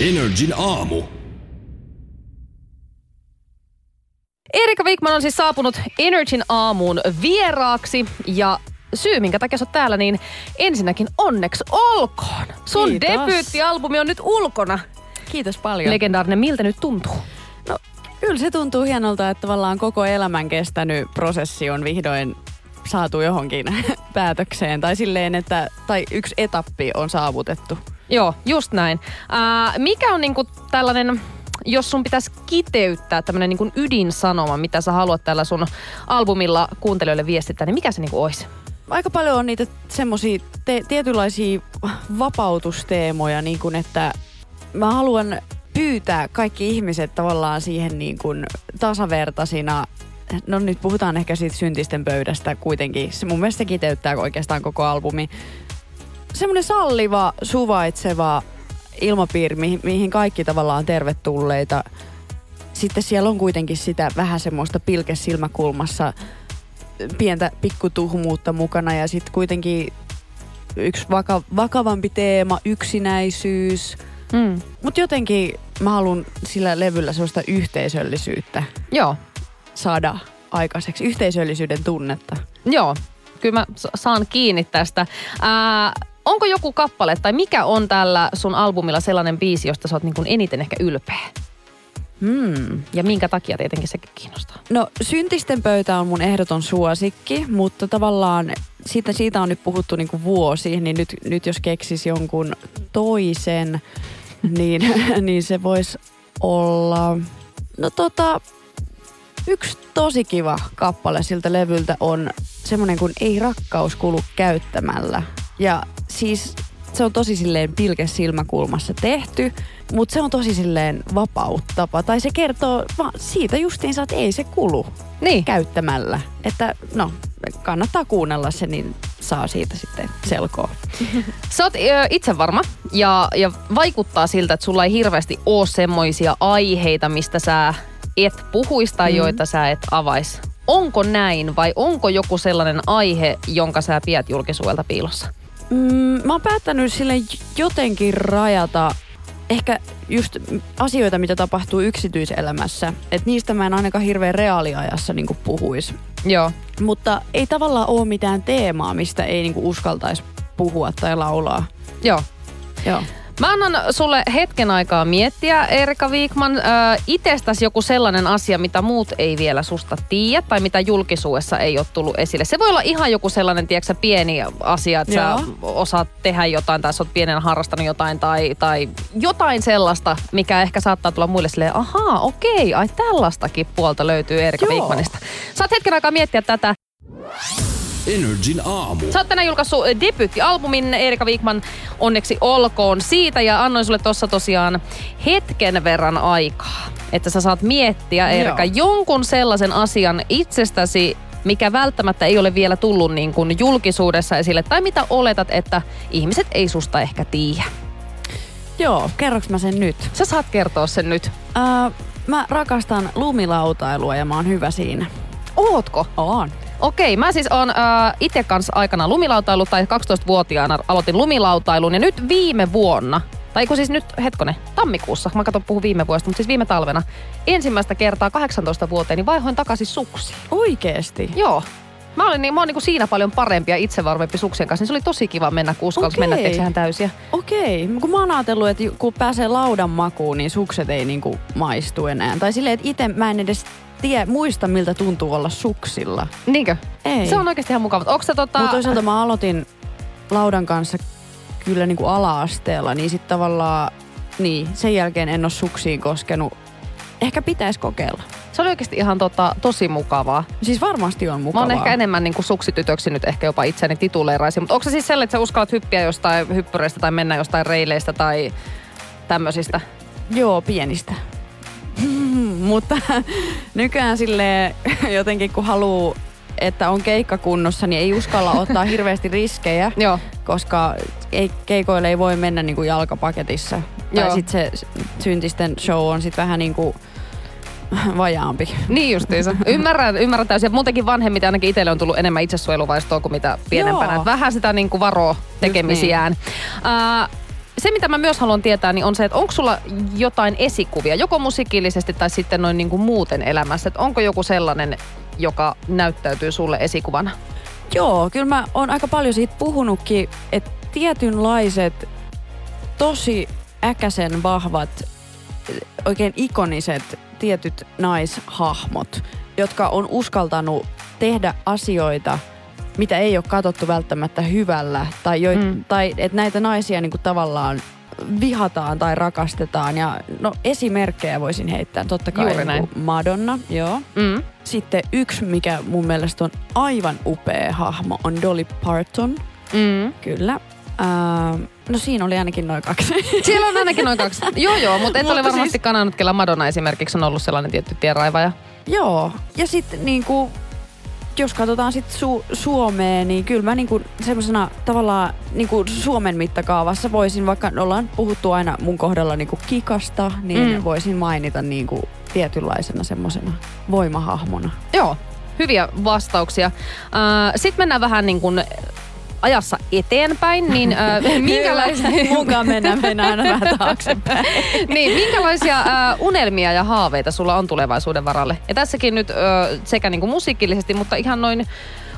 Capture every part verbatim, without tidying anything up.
N R J:n aamu. Erika Vikman on siis saapunut N R J:n aamuun vieraaksi ja syy, minkä takia sä oot täällä, niin ensinnäkin onneksi olkoon. Sun debyyttialbumi on nyt ulkona. Kiitos paljon. Legendaarinen, miltä nyt tuntuu? No, kyllä se tuntuu hienolta, että tavallaan koko elämän kestänyt prosessi on vihdoin saatu johonkin päätökseen. Tai silleen, että tai yksi etappi on saavutettu. Joo, just näin. Äh, mikä on niinku tällainen, jos sun pitäisi kiteyttää tämmönen niinku ydinsanoma, mitä sä haluat tällä sun albumilla kuuntelijoille viestittää, niin mikä se niinku olisi? Aika paljon on niitä semmosia te- tietynlaisia vapautusteemoja, niin kuin että mä haluan pyytää kaikki ihmiset tavallaan siihen niin kuin tasavertaisina. No nyt puhutaan ehkä siitä syntisten pöydästä kuitenkin. Se mun mielestä kiteyttää oikeastaan koko albumi. Semmoinen salliva, suvaitseva ilmapiiri, mi- mihin kaikki tavallaan on tervetulleita. Sitten siellä on kuitenkin sitä vähän semmoista pilkesilmäkulmassa pientä pikkutuhmuutta mukana ja sitten kuitenkin yksi vaka- vakavampi teema, yksinäisyys. Mm. Mutta jotenkin mä haluan sillä levyllä sellaista yhteisöllisyyttä. Joo. Saada aikaiseksi yhteisöllisyyden tunnetta. Joo, kyllä mä saan kiinni tästä. Ää, onko joku kappale tai mikä on tällä sun albumilla sellainen biisi, josta sä oot niin kuin eniten ehkä ylpeä? Hmm. Ja minkä takia tietenkin sekin kiinnostaa? No, Syntisten pöytä on mun ehdoton suosikki, mutta tavallaan siitä, siitä on nyt puhuttu niin kuin vuosi, niin nyt, nyt jos keksisi jonkun toisen, niin, niin se voisi olla... No tota... Yksi tosi kiva kappale siltä levyltä on semmoinen kuin Ei rakkaus kulu käyttämällä. Ja siis se on tosi silleen pilkesilmäkulmassa tehty, mutta se on tosi silleen vapauttava. Tai se kertoo siitä justiinsa, että ei se kulu niin käyttämällä. Että no, kannattaa kuunnella se, niin saa siitä sitten selkoa. Sä oot itse varma ja, ja vaikuttaa siltä, että sulla ei hirveästi ole semmoisia aiheita, mistä sä... et puhuista, mm-hmm. joita sä et avais. Onko näin vai onko joku sellainen aihe, jonka sä pidät julkisuudelta piilossa? Mm, mä oon päättänyt sille jotenkin rajata ehkä just asioita, mitä tapahtuu yksityiselämässä. Et niistä mä en ainakaan hirveän reaaliajassa niinku puhuis. Joo. Mutta ei tavallaan oo mitään teemaa, mistä ei niinku uskaltais puhua tai laulaa. Joo. Joo. Mä annan sulle hetken aikaa miettiä, Erika Vikman, äh, itsestäsi joku sellainen asia, mitä muut ei vielä susta tiedä tai mitä julkisuudessa ei ole tullut esille. Se voi olla ihan joku sellainen, tiedätkö, pieni asia, että Joo. sä osaat tehdä jotain tai sä oot pienenä harrastanut jotain tai, tai jotain sellaista, mikä ehkä saattaa tulla muille silleen, ahaa, okei, ai tällaistakin puolta löytyy Erika Joo. Vikmanista. Saat hetken aikaa miettiä tätä. N R J:n aamu. Sä oot tänään julkaissut debyyttialbumin, Erika Vikman, onneksi olkoon siitä. Ja annoin sulle tossa tosiaan hetken verran aikaa, että sä saat miettiä, Erika, Joo. jonkun sellaisen asian itsestäsi, mikä välttämättä ei ole vielä tullut niin kuin julkisuudessa esille. Tai mitä oletat, että ihmiset ei susta ehkä tiedä. Joo, kerroks mä sen nyt? Sä saat kertoa sen nyt. Äh, mä rakastan lumilautailua ja mä oon hyvä siinä. Ootko? Oon. Okei, mä siis oon äh, itse kanssa aikana lumilautailu tai kaksitoistavuotiaana aloitin lumilautailun ja nyt viime vuonna, tai kun siis nyt, hetkone, tammikuussa, mä katson puhun viime vuodesta, mutta siis viime talvena, ensimmäistä kertaa kahdeksantoista vuoteen, niin vaihoin takaisin suksiin. Oikeesti? Joo. Mä, olin, mä oon niinku siinä paljon parempi ja itsevarmempi suksien kanssa, niin se oli tosi kiva mennä, kun uskalsi mennä, etteikö sehän täysiä. Okei, kun mä oon ajatellut, että kun pääsee laudan makuun, niin sukset ei niinku maistu enää. Tai silleen, että ite mä en edes... Tiedä, muista miltä tuntuu olla suksilla. Niinkö? Ei. Se on oikeesti ihan mukava. Onko se tota... Mutta toisaalta mä aloitin laudan kanssa kyllä niinku ala-asteella, niin sit tavallaan niin, sen jälkeen en oo suksiin koskenut. Ehkä pitäis kokeilla. Se oli oikeesti ihan tota, tosi mukavaa. Siis varmasti on mukavaa. Mä oon ehkä enemmän niinku suksitytöksi nyt ehkä jopa itseäni tituleeraisin. Mutta onko se siis sellainen, että sä uskallat hyppiä jostain hyppyreistä tai mennä jostain reileistä tai... tämmöisistä. Joo, pienistä. Mutta nykyään sille jotenkin kun haluu, että on keikka kunnossa, niin ei uskalla ottaa hirveästi riskejä, koska ei, keikoille ei voi mennä niinku jalkapaketissa. Tai sitten se syntisten show on sitten vähän niinku vajaampi. Niin justiinsa. Ymmärrän, ymmärrän täysin. Muutenkin vanhemmiten ainakin itselle on tullut enemmän itsesuojeluvaistoa kuin mitä pienempänä. Joo. Vähän sitä niinku varoa tekemisiään. Se, mitä mä myös haluan tietää, niin on se, että onko sulla jotain esikuvia, joko musiikillisesti tai sitten noin niin kuin muuten elämässä. Että onko joku sellainen, joka näyttäytyy sulle esikuvana? Joo, kyllä mä oon aika paljon siitä puhunutkin, että tietynlaiset tosi äkäsen vahvat, oikein ikoniset tietyt naishahmot, jotka on uskaltanut tehdä asioita, mitä ei ole katsottu välttämättä hyvällä, tai, jo, mm. tai että näitä naisia niinku tavallaan vihataan tai rakastetaan. Ja, no, esimerkkejä voisin heittää, totta kai Madonna. Joo. Mm. Sitten yksi, mikä mun mielestä on aivan upea hahmo, on Dolly Parton. Mm. Kyllä. Uh, no siinä oli ainakin noin kaksi. Siellä on ainakin noin kaksi. joo joo, mutta et mutta ole varmasti siis... kanannut, kellä Madonna esimerkiksi on ollut sellainen tietty tienraivaja. Joo, ja sitten niinku... Jos katsotaan sitten Su- Suomeen, niin kyllä mä niinku semmoisena tavallaan niinku Suomen mittakaavassa voisin, vaikka ollaan puhuttu aina mun kohdalla niinku Kikasta, niin mm. voisin mainita niinku tietynlaisena semmoisena voimahahmona. Joo, hyviä vastauksia. Äh, sitten mennään vähän niinku ajassa eteenpäin, niin äh, minkälaisia... Mukaan mennään, mennään aina vähän taaksepäin. niin, minkälaisia äh, unelmia ja haaveita sulla on tulevaisuuden varalle? Ja tässäkin nyt äh, sekä niinku musiikillisesti, mutta ihan noin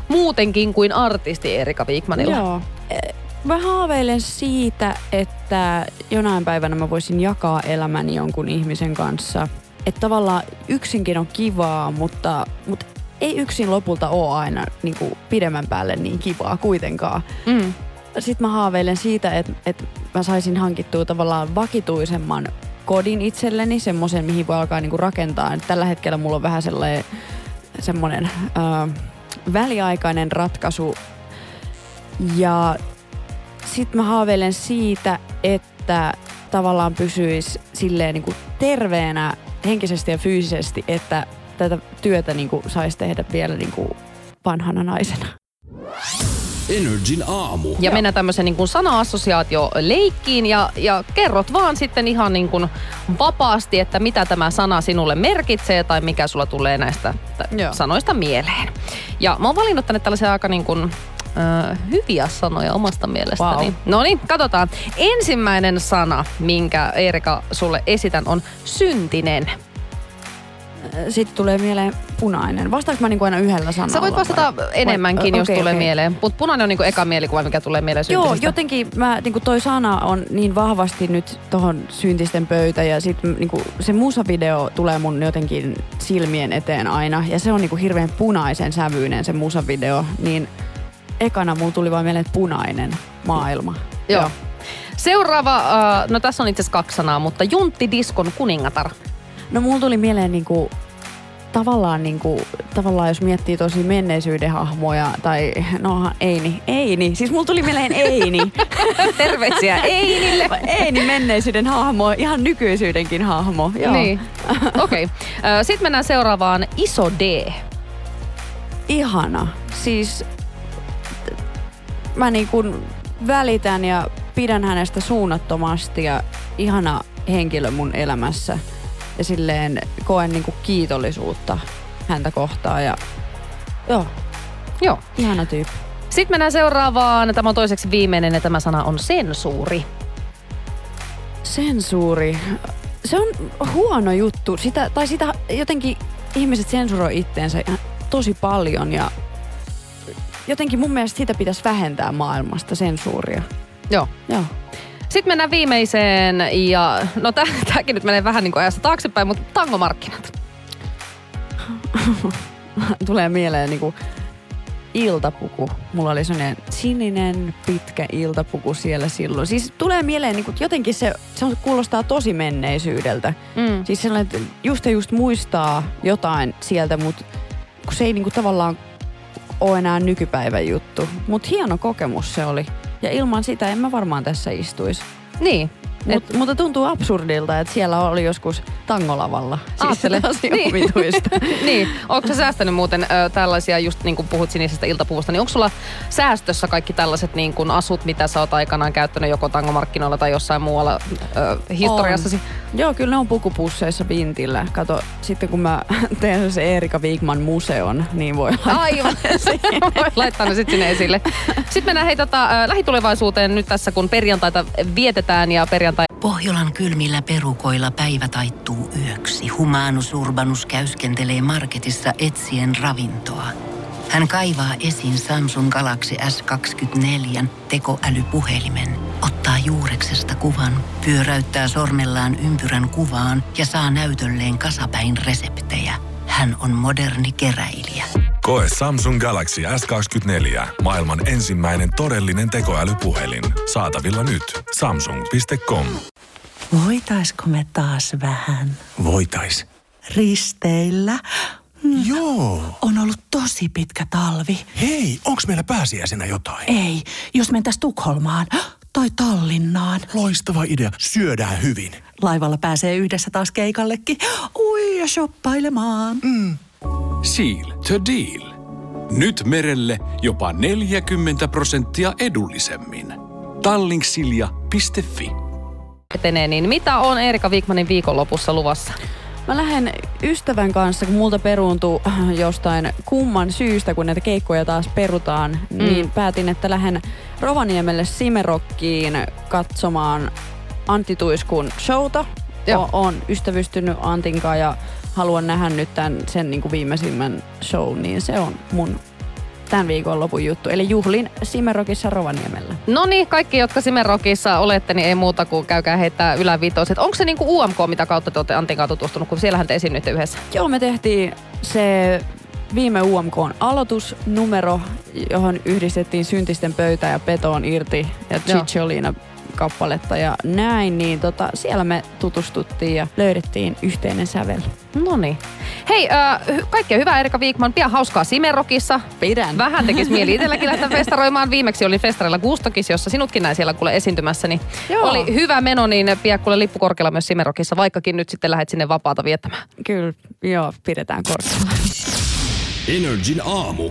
muutenkin kuin artisti Erika Vikmanilla. Joo. Mä haaveilen siitä, että jonain päivänä mä voisin jakaa elämäni jonkun ihmisen kanssa. Että tavallaan yksinkin on kivaa, mutta... mutta ei yksin lopulta ole aina niin kuin pidemmän päälle niin kivaa kuitenkaan. Mm. Sitten mä haaveilen siitä, että, että mä saisin hankittua tavallaan vakituisemman kodin itselleni, semmoisen, mihin voi alkaa niin kuin rakentaa. Et tällä hetkellä mulla on vähän sellainen semmoinen äh, väliaikainen ratkaisu. Ja sitten mä haaveilen siitä, että tavallaan pysyisi silleen niin kuin terveenä henkisesti ja fyysisesti, että tätä työtä niin kuin saisi tehdä vielä niin kuin vanhana naisena. N R J:n aamu. Ja mennään tämmöisen niin kuin sana-assosiaatioleikkiin ja, ja kerrot vaan sitten ihan niin kuin vapaasti, että mitä tämä sana sinulle merkitsee tai mikä sulla tulee näistä t- sanoista mieleen. Ja mä oon valinnut tänne tällaisia aika niin kuin, äh, hyviä sanoja omasta mielestäni. Wow. No niin, katsotaan. Ensimmäinen sana, minkä Erika sulle esitän, on syntinen. Sitten tulee mieleen punainen. Vastaanko mä niinku aina yhdellä sanalla? Sä voit vastata vai? enemmänkin, vai? jos okay, tulee okay. mieleen. Mutta punainen on niinku eka mielikuva, mikä tulee mieleen syntisistä. Joo, jotenkin mä, niinku toi sana on niin vahvasti nyt tohon syntisten pöytä. Ja sit niinku se musavideo tulee mun jotenkin silmien eteen aina. Ja se on niinku hirveän punaisen sävyinen se musavideo. Niin ekana mulla tuli vaan mieleen punainen maailma. Joo. Joo. Seuraava, uh, no tässä on itse asiassa kaksi sanaa, mutta junttidiskon kuningatar. No mulla tuli mieleen niinku, tavallaan, niinku, tavallaan jos miettii tosi menneisyyden hahmoja tai nohan Eini, Eini, siis mulla tuli mieleen Eini. Terveisiä Einille. Eini menneisyyden hahmo, ihan nykyisyydenkin hahmo. Joo. Niin, okei. Okay. Sitten mennään seuraavaan, iso D. Ihana, siis mä niinku välitän ja pidän hänestä suunnattomasti ja ihana henkilö mun elämässä. Ja silleen koen niinku kiitollisuutta häntä kohtaan ja joo, joo. ihana tyyppi. Sitten mennään seuraavaan. Tämä on toiseksi viimeinen ja tämä sana on sensuuri. Sensuuri. Se on huono juttu. Sitä, tai sitä jotenkin ihmiset sensuroi itteensä tosi paljon ja jotenkin mun mielestä sitä pitäisi vähentää maailmasta, sensuuria. Joo. Joo. Sitten mennään viimeiseen ja no tämäkin nyt menee vähän niin kuin ajasta taaksepäin, mutta tangomarkkinat. Tulee mieleen niin kuin iltapuku. Mulla oli sellainen sininen pitkä iltapuku siellä silloin. Siis tulee mieleen niin kuin jotenkin se, se kuulostaa tosi menneisyydeltä. Mm. Siis sellainen, että just ja just muistaa jotain sieltä, mutta kun se ei niin kuin tavallaan ole enää nykypäivän juttu. Mutta hieno kokemus se oli. Ja ilman sitä en mä varmaan tässä istuisi. Niin. Et, Mut, mutta tuntuu absurdilta, että siellä oli joskus tangolavalla. Siis sellaisia niin. Omituista. Niin. Ootko sä säästänyt muuten ö, tällaisia, just niin kuin puhut sinisestä iltapuvusta, niin onko sulla säästössä kaikki tällaiset niin kuin asut, mitä sä oot aikanaan käyttänyt joko tangomarkkinoilla tai jossain muualla ö, historiassasi? On. Joo, kyllä ne on pukupusseissa vintillä. Kato, sitten kun mä teen se Erika Vikman museon, niin voi laittaa Aivan. ne voi laittaa ne sitten sinne esille. Sitten mennään hei, tota, lähitulevaisuuteen nyt tässä, kun perjantaita vietetään ja perjantai... Pohjolan kylmillä perukoilla päivä taittuu yöksi. Humanus Urbanus käyskentelee marketissa etsien ravintoa. Hän kaivaa esiin Samsung Galaxy S kaksikymmentäneljä tekoälypuhelimen, ottaa juureksesta kuvan, pyöräyttää sormellaan ympyrän kuvaan ja saa näytölleen kasapäin reseptejä. Hän on moderni keräilijä. Koe Samsung Galaxy S kaksikymmentäneljä, maailman ensimmäinen todellinen tekoälypuhelin. Saatavilla nyt. samsung piste com. Voitaisko me taas vähän? Voitais. Risteillä? Mm. Joo. On ollut tosi pitkä talvi. Hei, onks meillä pääsiäisenä jotain? Ei, jos mentäis Tukholmaan tai Tallinnaan. Loistava idea. Syödään hyvin. Laivalla pääsee yhdessä taas keikallekin. Ui ja shoppailemaan. Mm. Seal to deal. Nyt merelle jopa neljäkymmentä prosenttia edullisemmin. Tallinksilja piste fi. Etenee, niin mitä on Erika Vikmanin viikonlopussa luvassa? Mä lähden ystävän kanssa, kun multa peruuntui jostain kumman syystä, kun näitä keikkoja taas perutaan, mm. niin päätin, että lähden Rovaniemelle Simerockiin katsomaan Antti Tuiskun showta. O- Oon ystävystynyt Antin kanssa ja haluan nähdä nyt tämän, sen niin kuin viimeisimmän show, niin se on mun tämän viikonlopun juttu. Eli juhlin Simerokissa Rovaniemellä. No niin, kaikki jotka Simerokissa olette, niin ei muuta kuin käykää heittää ylävitoiset. Onko se niin kuin U M K, mitä kautta te olette Antin kanssa tutustunut, kun siellähän te esiinnyitte yhdessä? Joo, me tehtiin se viime U M K:n aloitusnumero, johon yhdistettiin Syntisten pöytää ja Petoon irti ja Cicciolina kappaletta ja näin, niin tota, siellä me tutustuttiin ja löydettiin yhteinen sävel. Noniin. Hei, äh, kaikkea hyvää Erika Vikman, pian hauskaa Simerokissa. Pidän. Vähän tekis mieli itselläkin lähteä festaroimaan. Viimeksi oli festareilla Gustonkisijossa, sinutkin näin siellä kuule esiintymässä, niin Joo. oli hyvä meno, niin pian kuule lippu korkealla myös Simerokissa, vaikkakin nyt sitten lähdet sinne vapaata viettämään. Kyllä, joo, pidetään korkealla. N R J:n aamu.